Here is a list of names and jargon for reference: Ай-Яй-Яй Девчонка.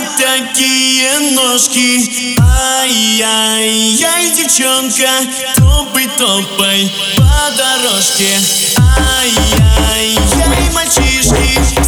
меня такие ножки. Ай-яй-яй, девчонка, топай по дорожке. Ай-яй-яй, мальчишки.